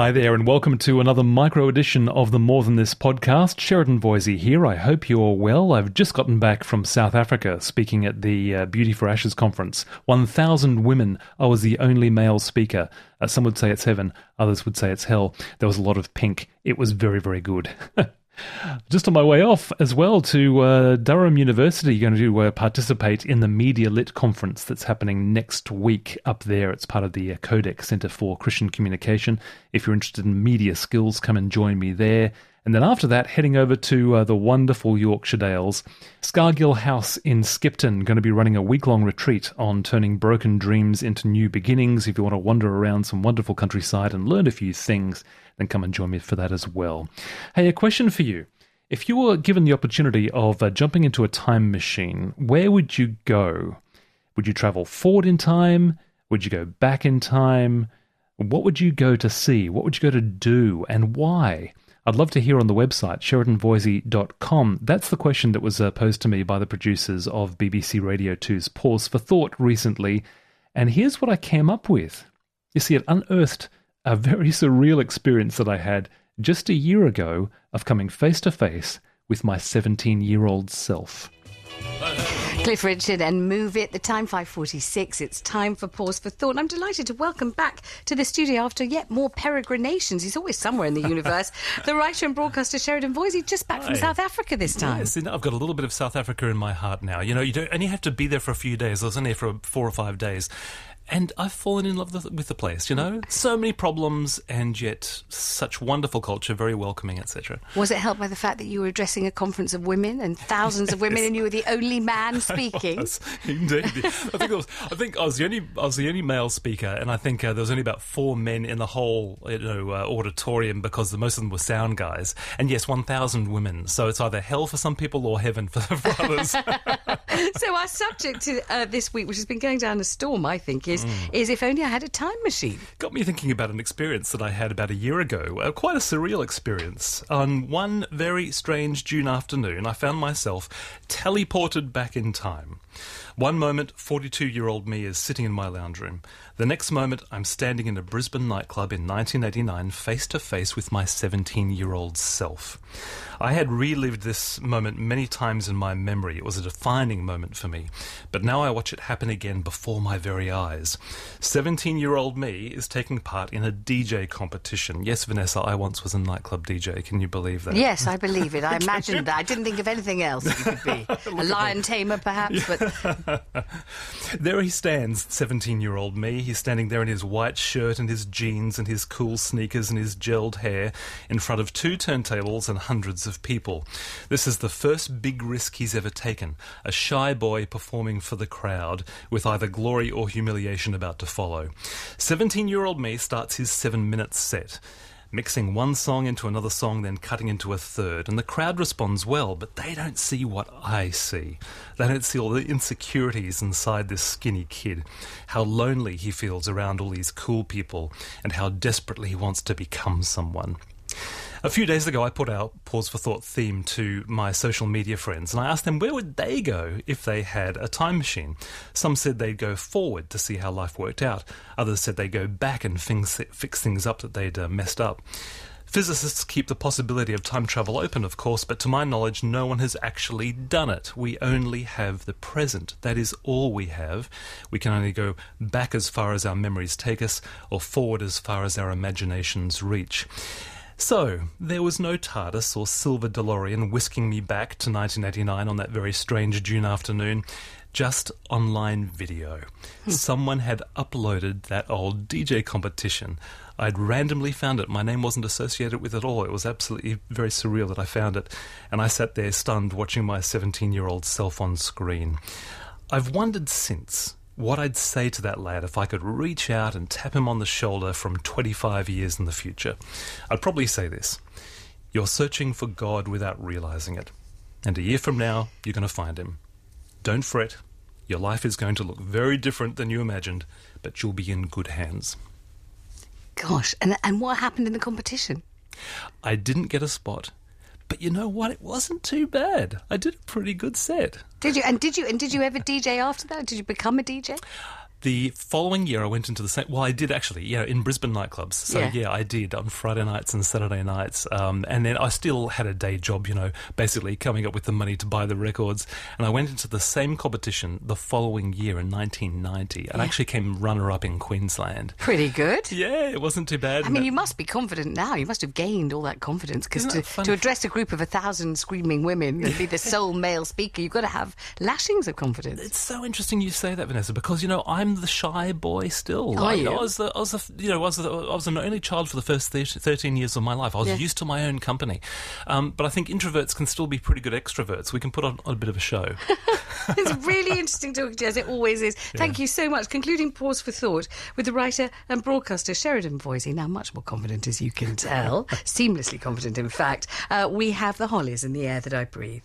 Hi there and welcome to another micro edition of the More Than This podcast. Sheridan Voysey here. I hope you're well. I've just gotten back from South Africa speaking at the Beauty for Ashes conference. 1,000 women. I was the only male speaker. Some would say it's heaven. Others would say it's hell. There was a lot of pink. It was very, very good. Just on my way off as well to Durham University, going to participate in the Media Lit Conference that's happening next week up there. It's part of the Codex Centre for Christian Communication. If you're interested in media skills, come and join me there. And then after that, heading over to the wonderful Yorkshire Dales. Scargill House in Skipton, going to be running a week-long retreat on turning broken dreams into new beginnings. If you want to wander around some wonderful countryside and learn a few things, then come and join me for that as well. Hey, a question for you. If you were given the opportunity of jumping into a time machine, where would you go? Would you travel forward in time? Would you go back in time? What would you go to see? What would you go to do, and why? I'd love to hear on the website, SheridanVoysey.com. That's the question that was posed to me by the producers of BBC Radio 2's Pause for Thought recently. And here's what I came up with. You see, it unearthed a very surreal experience that I had just a year ago of coming face-to-face with my 17-year-old self. Cliff Richard and Move It. The time 5:46. It's time for Pause for Thought. I'm delighted to welcome back to the studio after yet more peregrinations. He's always somewhere in the universe. The writer and broadcaster Sheridan Voysey, just back from South Africa this time. Yes, I've got a little bit of South Africa in my heart now. You know, you only have to be there for a few days. I was in there for 4 or 5 days. And I've fallen in love with the place, you know? So many problems and yet such wonderful culture, very welcoming, etc. Was it helped by the fact that you were addressing a conference of women and thousands of women and you were the only man speaking? Indeed. I was the only male speaker, and I think there was only about 4 men in the whole auditorium because most of them were sound guys. And yes, 1,000 women. So it's either hell for some people or heaven for others. So our subject this week, which has been going down a storm, I think, is if only I had a time machine. Got me thinking about an experience that I had about a year ago, quite a surreal experience. On one very strange June afternoon, I found myself teleported back in time. One moment, 42-year-old me is sitting in my lounge room. The next moment, I'm standing in a Brisbane nightclub in 1989, face-to-face with my 17-year-old self. I had relived this moment many times in my memory. It was a defining moment for me. But now I watch it happen again before my very eyes. 17-year-old me is taking part in a DJ competition. Yes, Vanessa, I once was a nightclub DJ. Can you believe that? Yes, I believe it. I imagined that. I didn't think of anything else it could be. A lion tamer, perhaps, yeah. There he stands, 17-year-old me. He's standing there in his white shirt and his jeans and his cool sneakers and his gelled hair in front of 2 turntables and hundreds of people. This is the first big risk he's ever taken, a shy boy performing for the crowd with either glory or humiliation about to follow. 17-year-old me starts his 7-minute set, mixing one song into another song, then cutting into a third. And the crowd responds well, but they don't see what I see. They don't see all the insecurities inside this skinny kid, how lonely he feels around all these cool people, and how desperately he wants to become someone. A few days ago, I put our Pause for Thought theme to my social media friends, and I asked them where would they go if they had a time machine. Some said they'd go forward to see how life worked out. Others said they'd go back and fix things up that they'd messed up. Physicists keep the possibility of time travel open, of course, but to my knowledge, no one has actually done it. We only have the present. That is all we have. We can only go back as far as our memories take us, or forward as far as our imaginations reach. So, there was no TARDIS or Silver DeLorean whisking me back to 1989 on that very strange June afternoon, just online video. Someone had uploaded that old DJ competition. I'd randomly found it. My name wasn't associated with it at all. It was absolutely very surreal that I found it. And I sat there stunned watching my 17-year-old self on screen. I've wondered since what I'd say to that lad if I could reach out and tap him on the shoulder from 25 years in the future. I'd probably say this: you're searching for God without realising it. And a year from now, you're going to find him. Don't fret. Your life is going to look very different than you imagined, but you'll be in good hands. Gosh, and what happened in the competition? I didn't get a spot. But you know what? It wasn't too bad. I did a pretty good set. Did you? And did you ever DJ after that? Did you become a DJ? The following year I went into the same... Well, I did actually, in Brisbane nightclubs. So, yeah, I did on Friday nights and Saturday nights. And then I still had a day job, basically coming up with the money to buy the records. And I went into the same competition the following year in 1990. And I actually came runner-up in Queensland. Pretty good. Yeah, it wasn't too bad. I mean, you must be confident now. You must have gained all that confidence. Because to address a group of 1,000 screaming women and be the sole male speaker, you've got to have lashings of confidence. It's so interesting you say that, Vanessa, because, I'm the shy boy still. I was an only child for the first 13 years of my life. I was used to my own company, but I think introverts can still be pretty good extroverts. We can put on a bit of a show. It's really interesting talking to you, as it always is. Thank you so much. Concluding Pause for Thought with the writer and broadcaster Sheridan Voysey, now much more confident, as you can tell. Seamlessly confident, in fact. We have the Hollies in The Air That I Breathe.